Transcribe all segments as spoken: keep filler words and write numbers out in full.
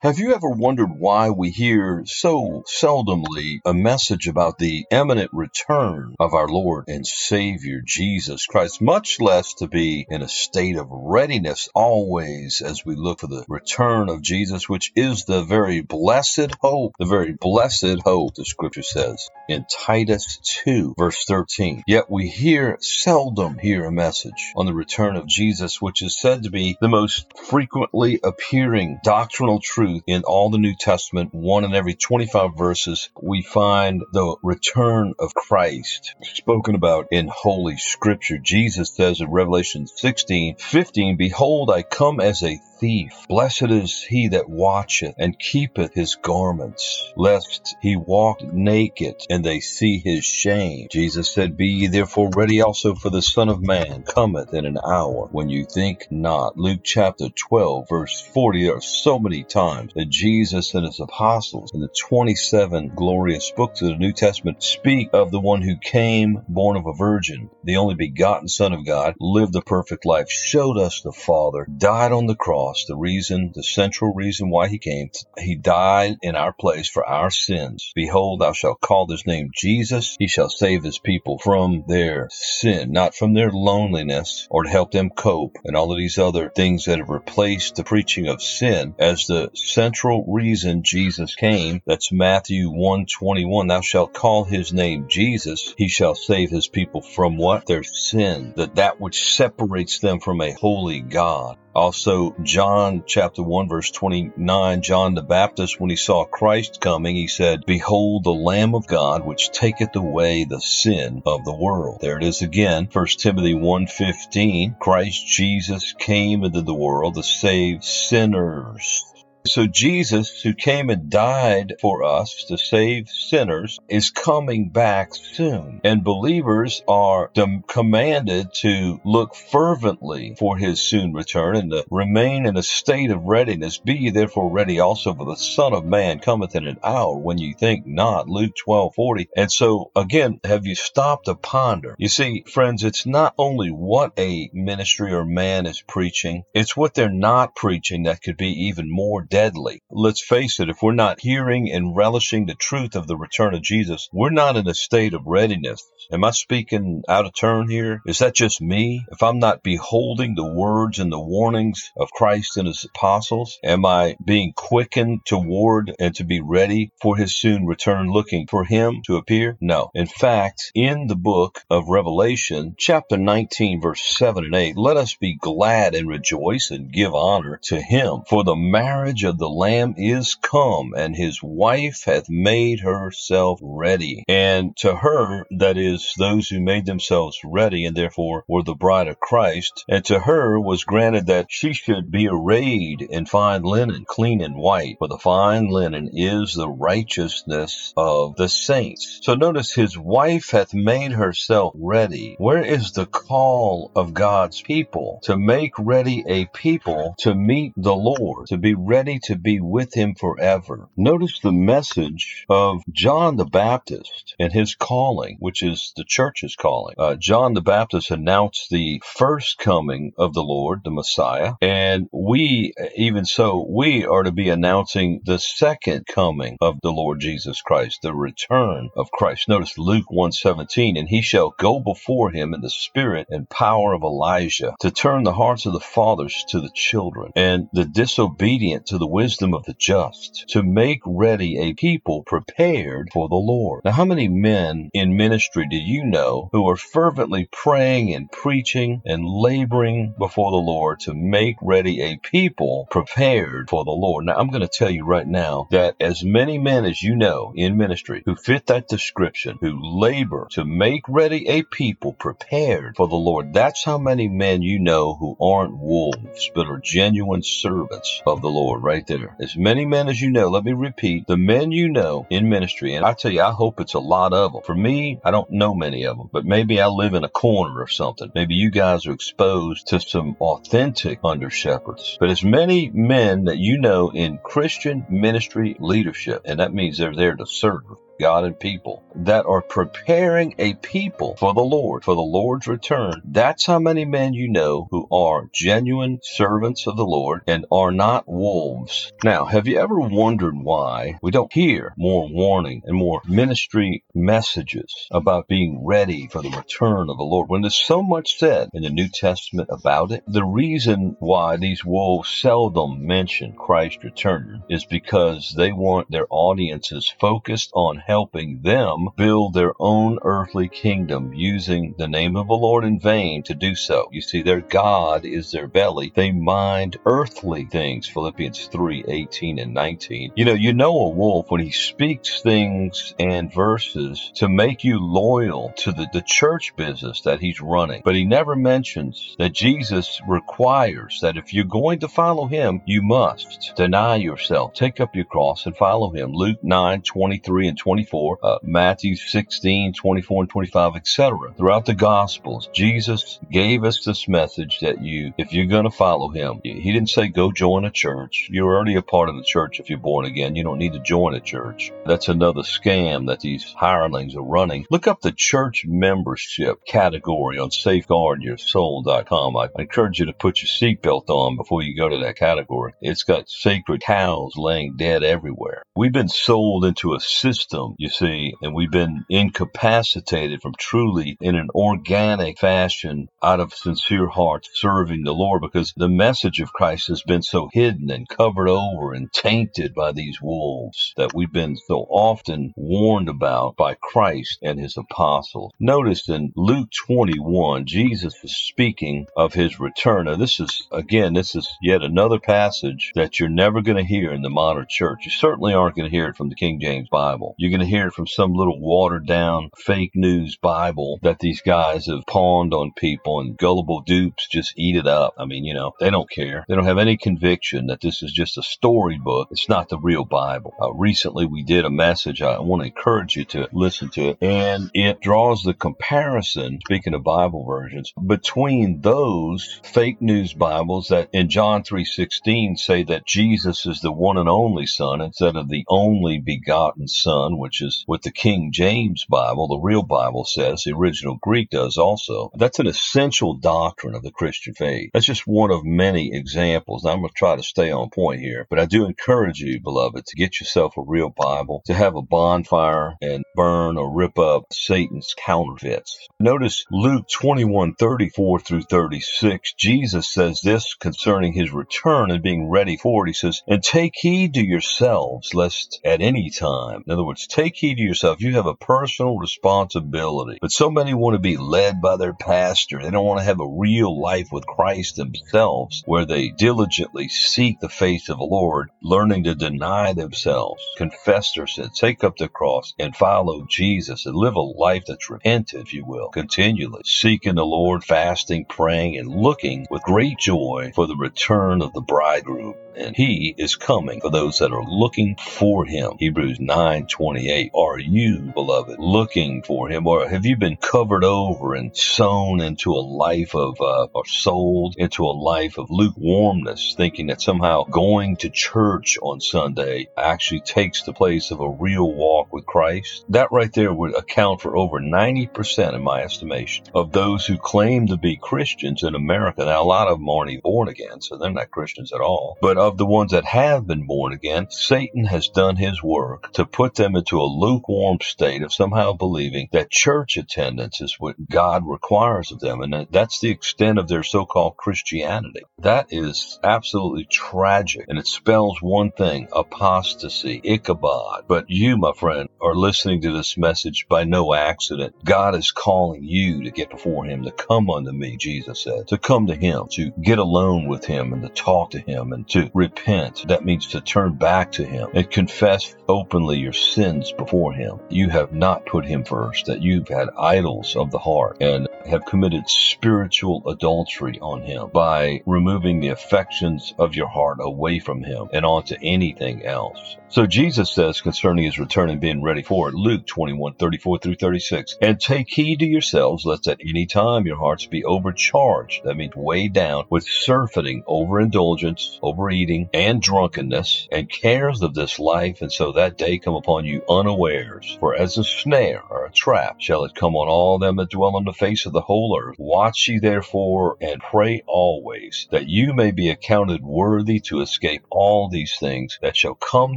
Have you ever wondered why we hear so seldomly a message about the imminent return of our Lord and Savior Jesus Christ, much less to be in a state of readiness always as we look for the return of Jesus, which is the very blessed hope, the very blessed hope, the Scripture says in Titus two, verse thirteen. Yet we hear seldom hear a message on the return of Jesus, which is said to be the most frequently appearing doctrinal truth in all the New Testament. One in every twenty-five verses, we find the return of Christ spoken about in Holy Scripture. Jesus says in Revelation sixteen fifteen, "Behold, I come as a thief. Blessed is he that watcheth and keepeth his garments, lest he walk naked and they see his shame." Jesus said, "Be ye therefore ready also, for the Son of Man cometh in an hour when you think not." Luke chapter twelve, verse forty. There are so many times that Jesus and his apostles in the twenty-seven glorious books of the New Testament speak of the one who came, born of a virgin, the only begotten Son of God, lived a perfect life, showed us the Father, died on the cross, the reason, the central reason why he came. He died in our place for our sins. "Behold, thou shalt call his name Jesus. He shall save his people from their sin," not from their loneliness or to help them cope, and all of these other things that have replaced the preaching of sin as the central reason Jesus came. That's Matthew one twenty-one. "Thou shalt call his name Jesus. He shall save his people from" what? Their sin, that that which separates them from a holy God. Also, John chapter one, verse twenty-nine, John the Baptist, when he saw Christ coming, he said, "Behold the Lamb of God, which taketh away the sin of the world." There it is again. First Timothy one fifteen, Christ Jesus came into the world to save sinners. So Jesus, who came and died for us to save sinners, is coming back soon. And believers are commanded to look fervently for his soon return and to remain in a state of readiness. "Be ye therefore ready also, for the Son of Man cometh in an hour when you think not." Luke twelve forty. And so, again, have you stopped to ponder? You see, friends, it's not only what a ministry or man is preaching, it's what they're not preaching that could be even more dangerous. Deadly. Let's face it, if we're not hearing and relishing the truth of the return of Jesus, we're not in a state of readiness. Am I speaking out of turn here? Is that just me? If I'm not beholding the words and the warnings of Christ and his apostles, am I being quickened toward and to be ready for his soon return, looking for him to appear? No. In fact, in the book of Revelation, chapter nineteen, verse seven and eight, "Let us be glad and rejoice and give honor to him, for the marriage of the Lamb is come, and his wife hath made herself ready." And to her, that is, those who made themselves ready and therefore were the bride of Christ, and to her was granted that she should be arrayed in fine linen, clean and white, for the fine linen is the righteousness of the saints. So notice, his wife hath made herself ready. Where is the call of God's people to make ready a people to meet the Lord, to be ready to be with him forever? Notice the message of John the Baptist and his calling, which is the church's calling. Uh, John the Baptist announced the first coming of the Lord, the Messiah, and we, even so, we are to be announcing the second coming of the Lord Jesus Christ, the return of Christ. Notice Luke one seventeen, "And he shall go before him in the spirit and power of Elijah, to turn the hearts of the fathers to the children, and the disobedient to the the wisdom of the just, to make ready a people prepared for the Lord. Now, how many men in ministry do you know who are fervently praying and preaching and laboring before the Lord to make ready a people prepared for the Lord? Now, I'm going to tell you right now that as many men as you know in ministry who fit that description, who labor to make ready a people prepared for the Lord, that's how many men you know who aren't wolves, but are genuine servants of the Lord right there. As many men as you know, let me repeat, the men you know in ministry, and I tell you, I hope it's a lot of them. For me, I don't know many of them, but maybe I live in a corner or something. Maybe you guys are exposed to some authentic under shepherds. But as many men that you know in Christian ministry leadership, and that means they're there to serve God and people, that are preparing a people for the Lord, for the Lord's return. That's how many men you know who are genuine servants of the Lord and are not wolves. Now, have you ever wondered why we don't hear more warning and more ministry messages about being ready for the return of the Lord when there's so much said in the New Testament about it? The reason why these wolves seldom mention Christ's return is because they want their audiences focused on helping them build their own earthly kingdom, using the name of the Lord in vain to do so. You see, their God is their belly. They mind earthly things, Philippians three eighteen and nineteen. You know, you know a wolf when he speaks things and verses to make you loyal to the, the church business that he's running. But he never mentions that Jesus requires that if you're going to follow him, you must deny yourself, take up your cross and follow him. Luke nine twenty-three and twenty-four. Uh, Matthew sixteen, twenty-four and twenty-five, et cetera. Throughout the Gospels, Jesus gave us this message that you, if you're going to follow him, he didn't say go join a church. You're already a part of the church if you're born again. You don't need to join a church. That's another scam that these hirelings are running. Look up the church membership category on Safeguard Your Soul dot com. I encourage you to put your seatbelt on before you go to that category. It's got sacred cows laying dead everywhere. We've been sold into a system, you see, and we've been incapacitated from truly in an organic fashion out of sincere hearts serving the Lord because the message of Christ has been so hidden and covered over and tainted by these wolves that we've been so often warned about by Christ and his apostles. Notice in Luke twenty-one, Jesus is speaking of his return. Now, this is, again, this is yet another passage that you're never going to hear in the modern church. You certainly aren't going to hear it from the King James Bible. You're going to hear it from some little watered-down fake news Bible that these guys have pawned on people, and gullible dupes just eat it up. I mean, you know, they don't care. They don't have any conviction that this is just a storybook. It's not the real Bible. Uh, recently, we did a message. I want to encourage you to listen to it, and it draws the comparison, speaking of Bible versions, between those fake news Bibles that in John three sixteen say that Jesus is the one and only Son instead of the only begotten Son, which is what the King James Bible, the real Bible, says. The original Greek does also. That's an essential doctrine of the Christian faith. That's just one of many examples. Now, I'm going to try to stay on point here, but I do encourage you, beloved, to get yourself a real Bible, to have a bonfire and burn or rip up Satan's counterfeits. Notice Luke twenty-one, thirty-four through thirty-six. Jesus says this concerning his return and being ready for it. He says, "And take heed to yourselves, lest at any time," in other words, take heed to yourself. You have a personal responsibility. But so many want to be led by their pastor. They don't want to have a real life with Christ themselves, where they diligently seek the face of the Lord, learning to deny themselves, confess their sin, take up the cross, and follow Jesus, and live a life that's repentant, if you will, continually seeking the Lord, fasting, praying, and looking with great joy for the return of the bridegroom. And he is coming for those that are looking for him. Hebrews nine twenty-eight. Are you, beloved, looking for him? Or have you been covered over and sown into a life of, uh, or sold into a life of lukewarmness, thinking that somehow going to church on Sunday actually takes the place of a real walk with Christ? That right there would account for over ninety percent, in my estimation, of those who claim to be Christians in America. Now, a lot of them aren't even born again, so they're not Christians at all. But of the ones that have been born again, Satan has done his work to put them into a lukewarm state of somehow believing that church attendance is what God requires of them, and that's the extent of their so-called Christianity. That is absolutely tragic, and it spells one thing, apostasy, Ichabod. But you, my friend, are listening to this message by no accident. God is calling you to get before him, to come unto me, Jesus said, to come to him, to get alone with him and to talk to him and to repent. That means to turn back to him and confess openly your sins before him. You have not put him first, that you've had idols of the heart and have committed spiritual adultery on him by removing the affections of your heart away from him and onto anything else. So Jesus says concerning his return and being ready for it, Luke twenty-one, thirty-four through thirty-six, and take heed to yourselves, lest at any time your hearts be overcharged, that means weighed down with surfeiting, overindulgence, overeating, and drunkenness, and cares of this life, and so that day come upon you unawares. For as a snare or a trap shall it come on all them that dwell on the face of the whole earth. Watch ye therefore, and pray always, that you may be accounted worthy to escape all these things that shall come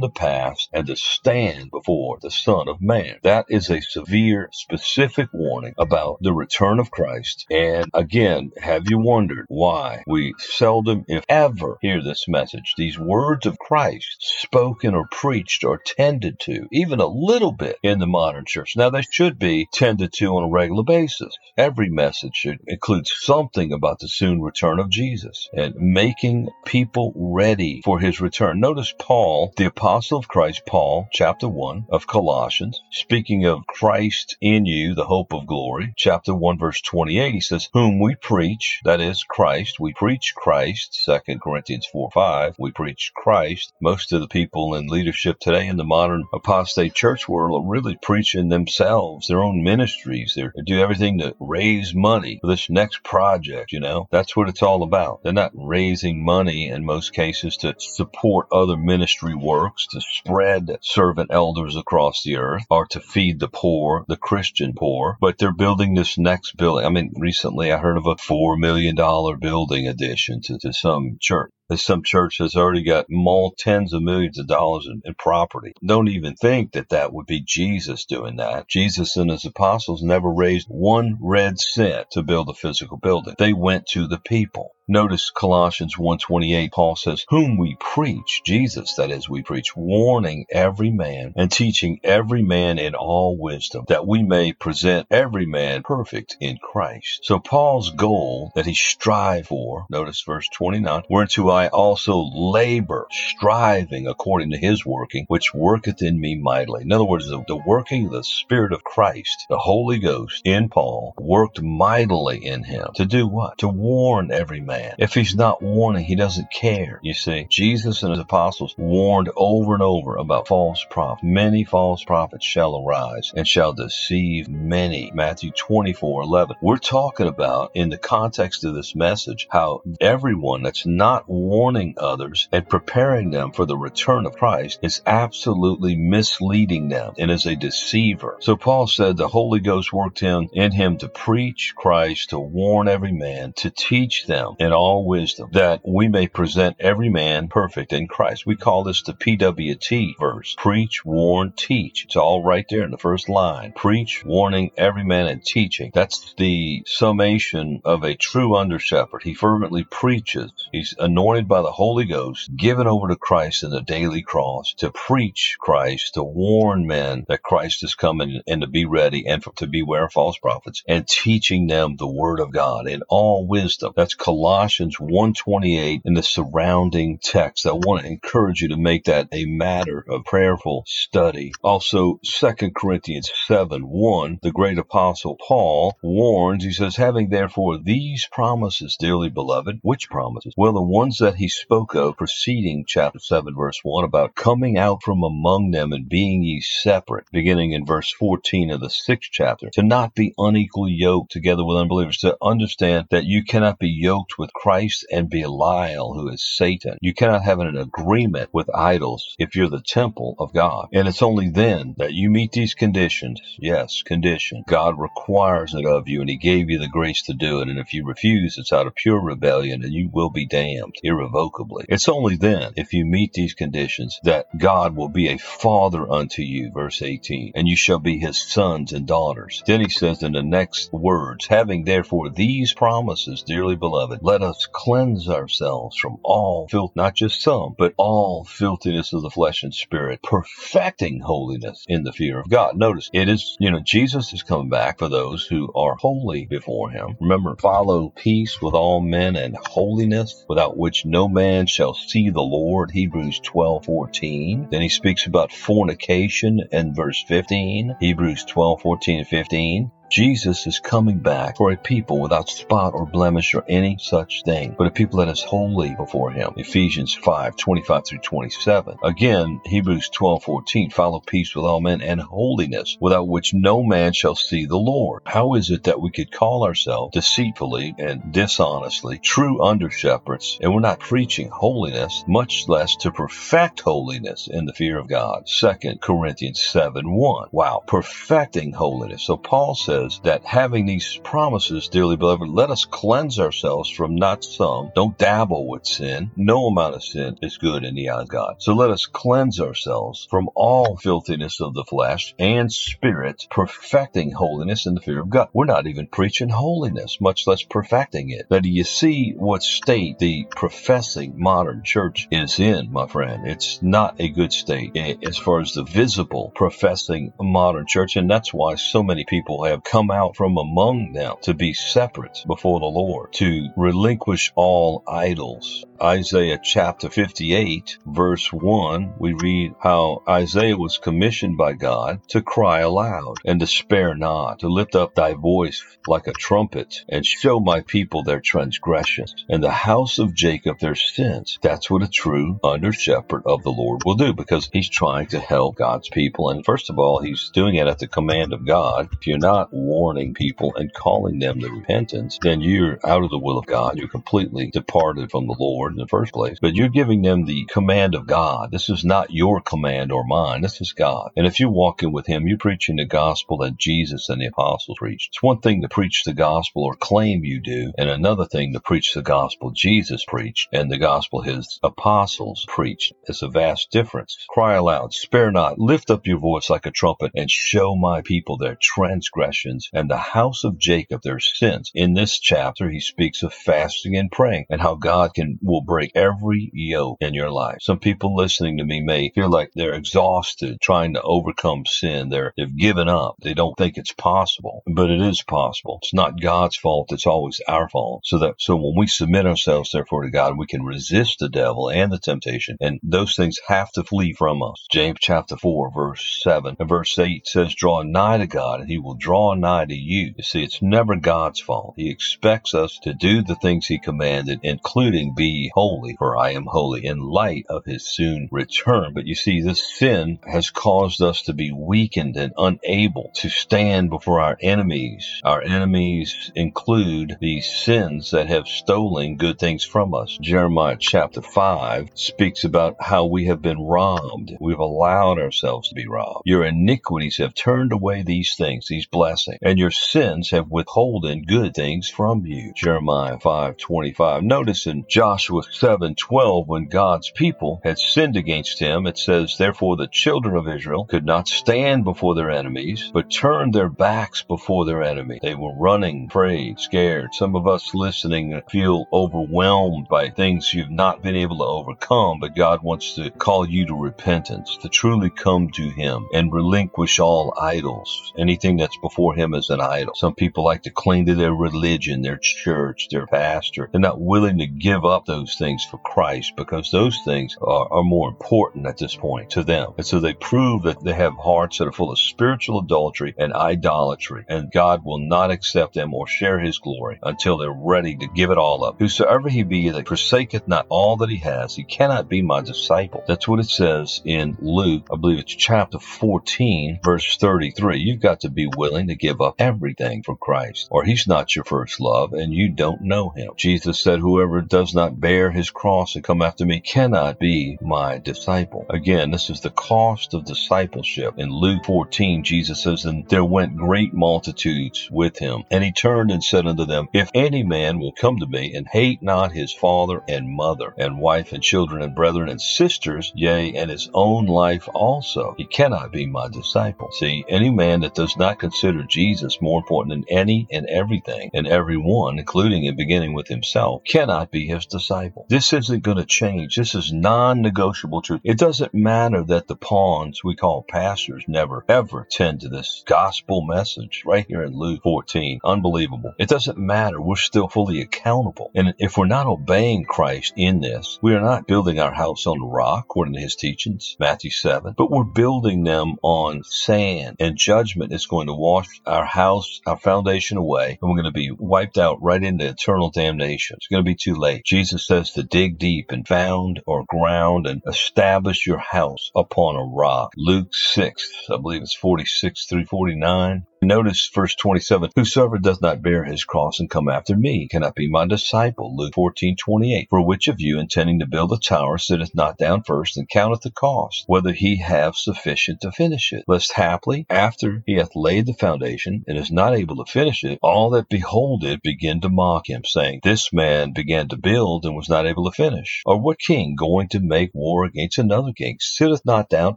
to pass, and to stand before the Son of Man. That is a severe, specific warning about the return of Christ. And again, have you wondered why we seldom, if ever, hear this message, these words of Christ spoken or preached or tended to, even a little bit in the modern church? Now, they should be tended to on a regular basis. Every message should include something about the soon return of Jesus and making people ready for his return. Notice Paul, the apostle of Christ, Paul, chapter one of Colossians, speaking of Christ in you, the hope of glory, chapter one, verse twenty-eight, he says, whom we preach, that is Christ, we preach Christ, Second Corinthians four, five, we preach Christ. Most of the people in leadership today in the modern apostate church world are really preaching themselves, their own ministries. They're, they do everything to raise money for this next project, you know. That's what it's all about. They're not raising money in most cases to support other ministry works, to spread servant elders across the earth, or to feed the poor, the Christian poor, but they're building this next building. I mean, recently I heard of a four million dollars building addition to, to some church. Some church has already got more tens of millions of dollars in, in property. Don't even think that that would be Jesus doing that. Jesus and his apostles never raised one red cent to build a physical building. They went to the people. Notice Colossians one twenty-eight, Paul says, whom we preach, Jesus, that is, we preach, warning every man and teaching every man in all wisdom, that we may present every man perfect in Christ. So Paul's goal that he strived for, notice verse twenty-nine, whereunto I also labor, striving according to his working, which worketh in me mightily. In other words, the, the working of the Spirit of Christ, the Holy Ghost in Paul, worked mightily in him. To do what? To warn every man. If he's not warning, he doesn't care. You see, Jesus and his apostles warned over and over about false prophets. Many false prophets shall arise and shall deceive many. Matthew twenty-four, eleven. We're talking about, in the context of this message, how everyone that's not warning others and preparing them for the return of Christ is absolutely misleading them and is a deceiver. So Paul said the Holy Ghost worked him in him to preach Christ, to warn every man, to teach them in all wisdom, that we may present every man perfect in Christ. We call this the P W T verse. Preach, warn, teach. It's all right there in the first line. Preach, warning, every man, and teaching. That's the summation of a true under-shepherd. He fervently preaches. He's anointed by the Holy Ghost, given over to Christ in the daily cross, to preach Christ, to warn men that Christ is coming, and to be ready, and for, to beware of false prophets, and teaching them the word of God in all wisdom. That's Colossians Colossians one twenty-eight and the surrounding text. I want to encourage you to make that a matter of prayerful study. Also, Second Corinthians seven, one, the great apostle Paul warns, he says, having therefore these promises, dearly beloved. Which promises? Well, the ones that he spoke of preceding chapter seven, verse one, about coming out from among them and being ye separate, beginning in verse fourteen of the sixth chapter, to not be unequally yoked together with unbelievers, to understand that you cannot be yoked with Christ and Belial, who is Satan. You cannot have an agreement with idols if you're the temple of God. And it's only then that you meet these conditions. Yes, condition. God requires it of you, and he gave you the grace to do it. And if you refuse, it's out of pure rebellion, and you will be damned irrevocably. It's only then, if you meet these conditions, that God will be a father unto you, verse eighteen, and you shall be his sons and daughters. Then he says in the next words, having therefore these promises, dearly beloved, let us cleanse ourselves from all filth, not just some, but all filthiness of the flesh and spirit, perfecting holiness in the fear of God. Notice, it is, you know, Jesus is coming back for those who are holy before him. Remember, follow peace with all men and holiness, without which no man shall see the Lord, Hebrews twelve fourteen. Then he speaks about fornication in verse fifteen, Hebrews twelve fourteen and fifteen. Jesus is coming back for a people without spot or blemish or any such thing, but a people that is holy before him. Ephesians five twenty-five through twenty-seven. Again, Hebrews twelve fourteen, follow peace with all men and holiness, without which no man shall see the Lord. How is it that we could call ourselves deceitfully and dishonestly true under shepherds, and we're not preaching holiness, much less to perfect holiness in the fear of God? Second Corinthians seven one. Wow, perfecting holiness. So Paul says that having these promises, dearly beloved, let us cleanse ourselves from not some. Don't dabble with sin. No amount of sin is good in the eye of God. So let us cleanse ourselves from all filthiness of the flesh and spirit, perfecting holiness in the fear of God. We're not even preaching holiness, much less perfecting it. Now, do you see what state the professing modern church is in, my friend? It's not a good state as far as the visible professing modern church, and that's why so many people have come out from among them to be separate before the Lord, to relinquish all idols. Isaiah chapter fifty-eight, verse one, we read how Isaiah was commissioned by God to cry aloud and to spare not, to lift up thy voice like a trumpet and show my people their transgressions and the house of Jacob their sins. That's what a true under shepherd of the Lord will do, because he's trying to help God's people. And first of all, he's doing it at the command of God. If you're not warning people and calling them to repentance, then you're out of the will of God. You're completely departed from the Lord in the first place. But you're giving them the command of God. This is not your command or mine. This is God. And if you're walking with him, you're preaching the gospel that Jesus and the apostles preached. It's one thing to preach the gospel or claim you do, and another thing to preach the gospel Jesus preached and the gospel his apostles preached. It's a vast difference. Cry aloud, spare not, lift up your voice like a trumpet, and show my people their transgressions and the house of Jacob their sins. In this chapter, he speaks of fasting and praying and how God can will break every yoke in your life. Some people listening to me may feel like they're exhausted trying to overcome sin. They're, they've given up. They don't think it's possible, but it is possible. It's not God's fault. It's always our fault. So that so when we submit ourselves, therefore, to God, we can resist the devil and the temptation, and those things have to flee from us. James chapter four, verse seven and verse eight says, draw nigh to God, and he will draw nigh to you. You see, it's never God's fault. He expects us to do the things he commanded, including be holy, for I am holy, in light of his soon return. But you see, this sin has caused us to be weakened and unable to stand before our enemies. Our enemies include these sins that have stolen good things from us. Jeremiah chapter five speaks about how we have been robbed. We've allowed ourselves to be robbed. Your iniquities have turned away these things, these blessings, and your sins have withholden good things from you. Jeremiah five twenty-five. Notice in Joshua seven twelve, when God's people had sinned against him, it says, therefore the children of Israel could not stand before their enemies, but turned their backs before their enemy. They were running, afraid, scared. Some of us listening feel overwhelmed by things you've not been able to overcome, but God wants to call you to repentance, to truly come to him and relinquish all idols. Anything that's before him is an idol. Some people like to cling to their religion, their church, their pastor. They're not willing to give up those things for Christ, because those things are, are more important at this point to them. And so they prove that they have hearts that are full of spiritual adultery and idolatry, and God will not accept them or share his glory until they're ready to give it all up. Whosoever he be that forsaketh not all that he has, he cannot be my disciple. That's what it says in Luke, I believe it's chapter fourteen, verse thirty-three. You've got to be willing to give up everything for Christ, or he's not your first love and you don't know him. Jesus said, whoever does not bear his cross and come after me cannot be my disciple. Again, this is the cost of discipleship. In Luke fourteen, Jesus says, and there went great multitudes with him. And he turned and said unto them, if any man will come to me and hate not his father and mother and wife and children and brethren and sisters, yea, and his own life also, he cannot be my disciple. See, any man that does not consider Jesus more important than any and everything and everyone, including and beginning with himself, cannot be his disciple. This isn't going to change. This is non-negotiable truth. It doesn't matter that the pawns we call pastors never, ever tend to this gospel message right here in Luke fourteen. Unbelievable. It doesn't matter. We're still fully accountable. And if we're not obeying Christ in this, we are not building our house on the rock, according to his teachings, Matthew seven, but we're building them on sand, and judgment is going to wash our house, our foundation away, and we're going to be wiped out right into eternal damnation. It's going to be too late. Jesus says to dig deep and found or ground and establish your house upon a rock. Luke six, I believe it's forty-six through forty-nine. Notice verse twenty-seven, whosoever does not bear his cross and come after me cannot be my disciple. Luke fourteen twenty-eight. For which of you intending to build a tower sitteth not down first and counteth the cost, whether he have sufficient to finish it, lest haply after he hath laid the foundation and is not able to finish it, all that behold it begin to mock him, saying, this man began to build and was not able to finish. Or what king going to make war against another king sitteth not down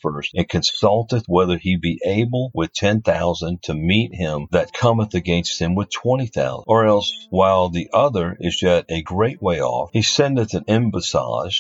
first and consulteth whether he be able with ten thousand to meet him that cometh against him with twenty thousand. Or else, while the other is yet a great way off, he sendeth an embassage,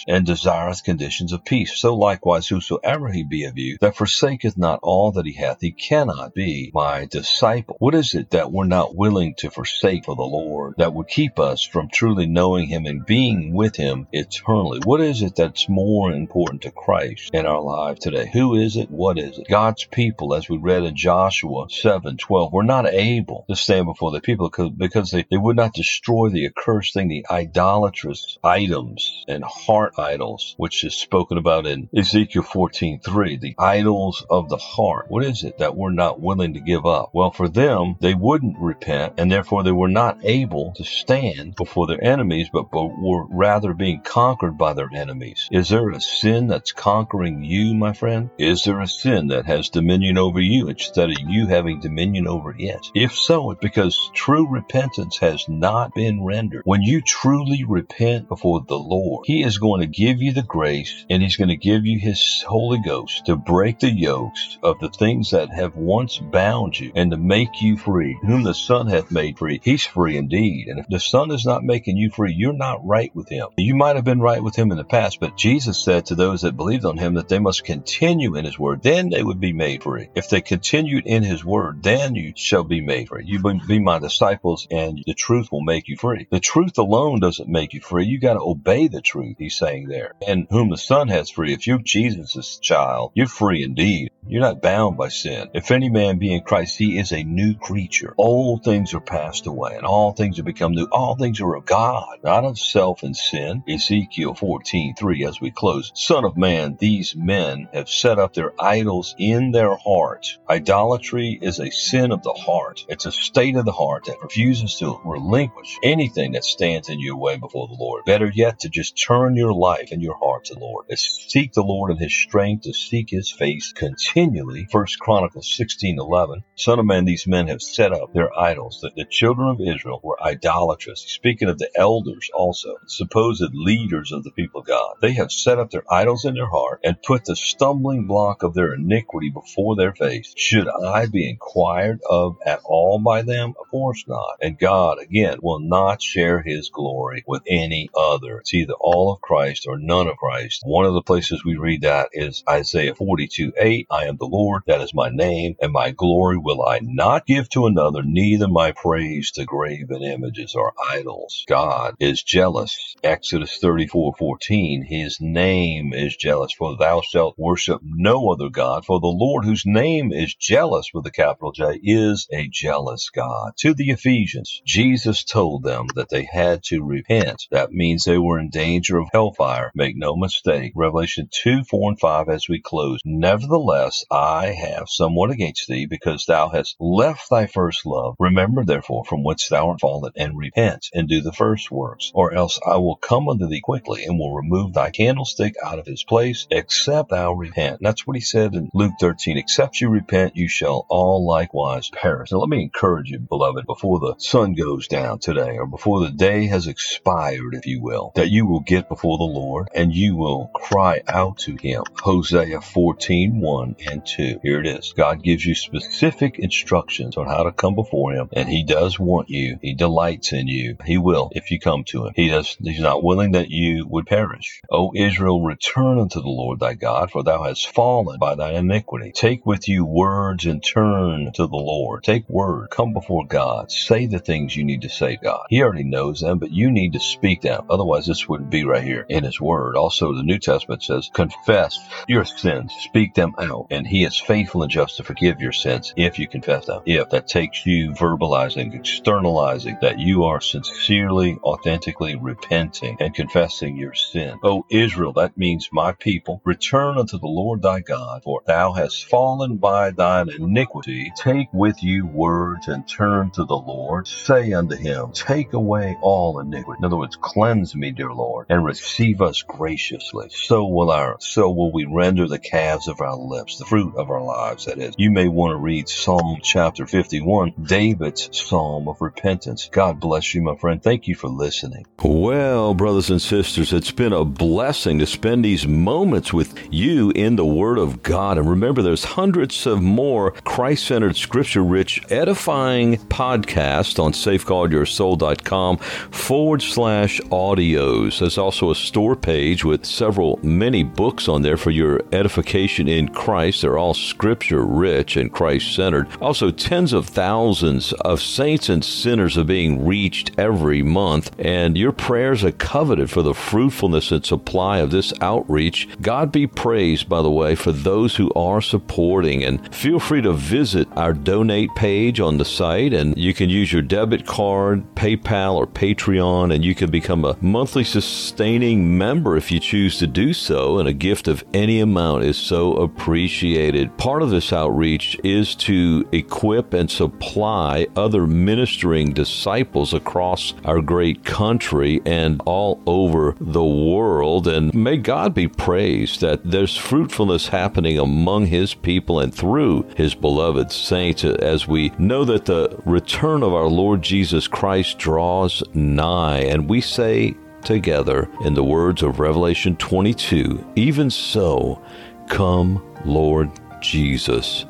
and desireth conditions of peace. So likewise, whosoever he be of you, that forsaketh not all that he hath, he cannot be my disciple. What is it that we're not willing to forsake for the Lord, that would keep us from truly knowing him and being with him eternally? What is it that's more important to Christ in our lives today? Who is it? What is it? God's people, as we read in Joshua seven twelve, were not able to stand before the people because they, they would not destroy the accursed thing, the idolatrous items and heart idols, which is spoken about in Ezekiel fourteen three, the idols of the heart. What is it that we're not willing to give up? Well, for them, they wouldn't repent, and therefore they were not able to stand before their enemies, but, but were rather being conquered by their enemies. Is there a sin that's conquering you, my friend? Is there a sin that has dominion over you instead of you having dominion over it? If so, it's because true repentance has not been rendered. When you truly repent before the Lord, he is going to give you the grace, and he's going to give you his Holy Ghost to break the yokes of the things that have once bound you and to make you free. Whom the Son hath made free, he's free indeed. And if the Son is not making you free, you're not right with him. You might have been right with him in the past, but Jesus said to those that believed on him that they must continue in his word, then they would be made free. If they continued in his word, then Then you shall be made free. You be my disciples, and the truth will make you free. The truth alone doesn't make you free. You got to obey the truth, he's saying there. And whom the Son has free, if you're Jesus' child, you're free indeed. You're not bound by sin. If any man be in Christ, he is a new creature. Old things are passed away, and all things have become new. All things are of God, not of self and sin. Ezekiel fourteen three, as we close. Son of man, these men have set up their idols in their hearts. Idolatry is a sin of the heart. It's a state of the heart that refuses to relinquish anything that stands in your way before the Lord. Better yet, to just turn your life and your heart to the Lord. To seek the Lord and his strength, to seek his face continually. First Chronicles sixteen eleven. Son of man, these men have set up their idols. The, the children of Israel were idolatrous. Speaking of the elders also, supposed leaders of the people of God. They have set up their idols in their heart and put the stumbling block of their iniquity before their face. Should I be in Required of at all by them? Of course not. And God, again, will not share his glory with any other. It's either all of Christ or none of Christ. One of the places we read that is Isaiah forty-two eight. I am the Lord, that is my name, and my glory will I not give to another, neither my praise to graven images or idols. God is jealous. Exodus thirty-four fourteen. His name is jealous, for thou shalt worship no other God, for the Lord whose name is jealous with a capital J Isaiah is a jealous God. To the Ephesians, Jesus told them that they had to repent. That means they were in danger of hellfire. Make no mistake. Revelation two, four, and five as we close. Nevertheless, I have somewhat against thee, because thou hast left thy first love. Remember, therefore, from whence thou art fallen, and repent, and do the first works. Or else I will come unto thee quickly, and will remove thy candlestick out of his place, except thou repent. And that's what he said in Luke thirteen. Except you repent, you shall all likewise perish. Now, let me encourage you, beloved, before the sun goes down today, or before the day has expired, if you will, that you will get before the Lord, and you will cry out to him. Hosea fourteen, one and two. Here it is. God gives you specific instructions on how to come before him, and he does want you. He delights in you. He will, if you come to him. He does. He's not willing that you would perish. O Israel, return unto the Lord thy God, for thou hast fallen by thy iniquity. Take with you words and turn to the Lord. Take word. Come before God. Say the things you need to say, God. He already knows them, but you need to speak them. Otherwise, this wouldn't be right here in his word. Also, the New Testament says, confess your sins. Speak them out. And he is faithful and just to forgive your sins if you confess them. If that takes you verbalizing, externalizing, that you are sincerely, authentically repenting and confessing your sin. O Israel, that means my people, return unto the Lord thy God, for thou hast fallen by thine iniquity. Take with you words and turn to the Lord. Say unto him, take away all iniquity. In other words, cleanse me, dear Lord, and receive us graciously. So will our, so will we render the calves of our lips, the fruit of our lives, that is. You may want to read Psalm chapter fifty-one, David's Psalm of repentance. God bless you, my friend. Thank you for listening. Well, brothers and sisters, it's been a blessing to spend these moments with you in the Word of God. And remember, there's hundreds of more Christ-centered, scripture-rich, edifying podcasts on safeguard your soul dot com forward slash audios. There's also a store page with several, many books on there for your edification in Christ. They're all scripture-rich and Christ-centered. Also, tens of thousands of saints and sinners are being reached every month, and your prayers are coveted for the fruitfulness and supply of this outreach. God be praised, by the way, for those who are supporting, and feel free to visit our donate page on the site, and you can use your debit card, PayPal, or Patreon, and you can become a monthly sustaining member if you choose to do so, and a gift of any amount is so appreciated. Part of this outreach is to equip and supply other ministering disciples across our great country and all over the world. And may God be praised that there's fruitfulness happening among his people and through his beloved saints, as we know that the return of our Lord Jesus Christ draws nigh. And we say together in the words of Revelation twenty-two, even so, come, Lord Jesus.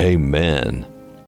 Amen.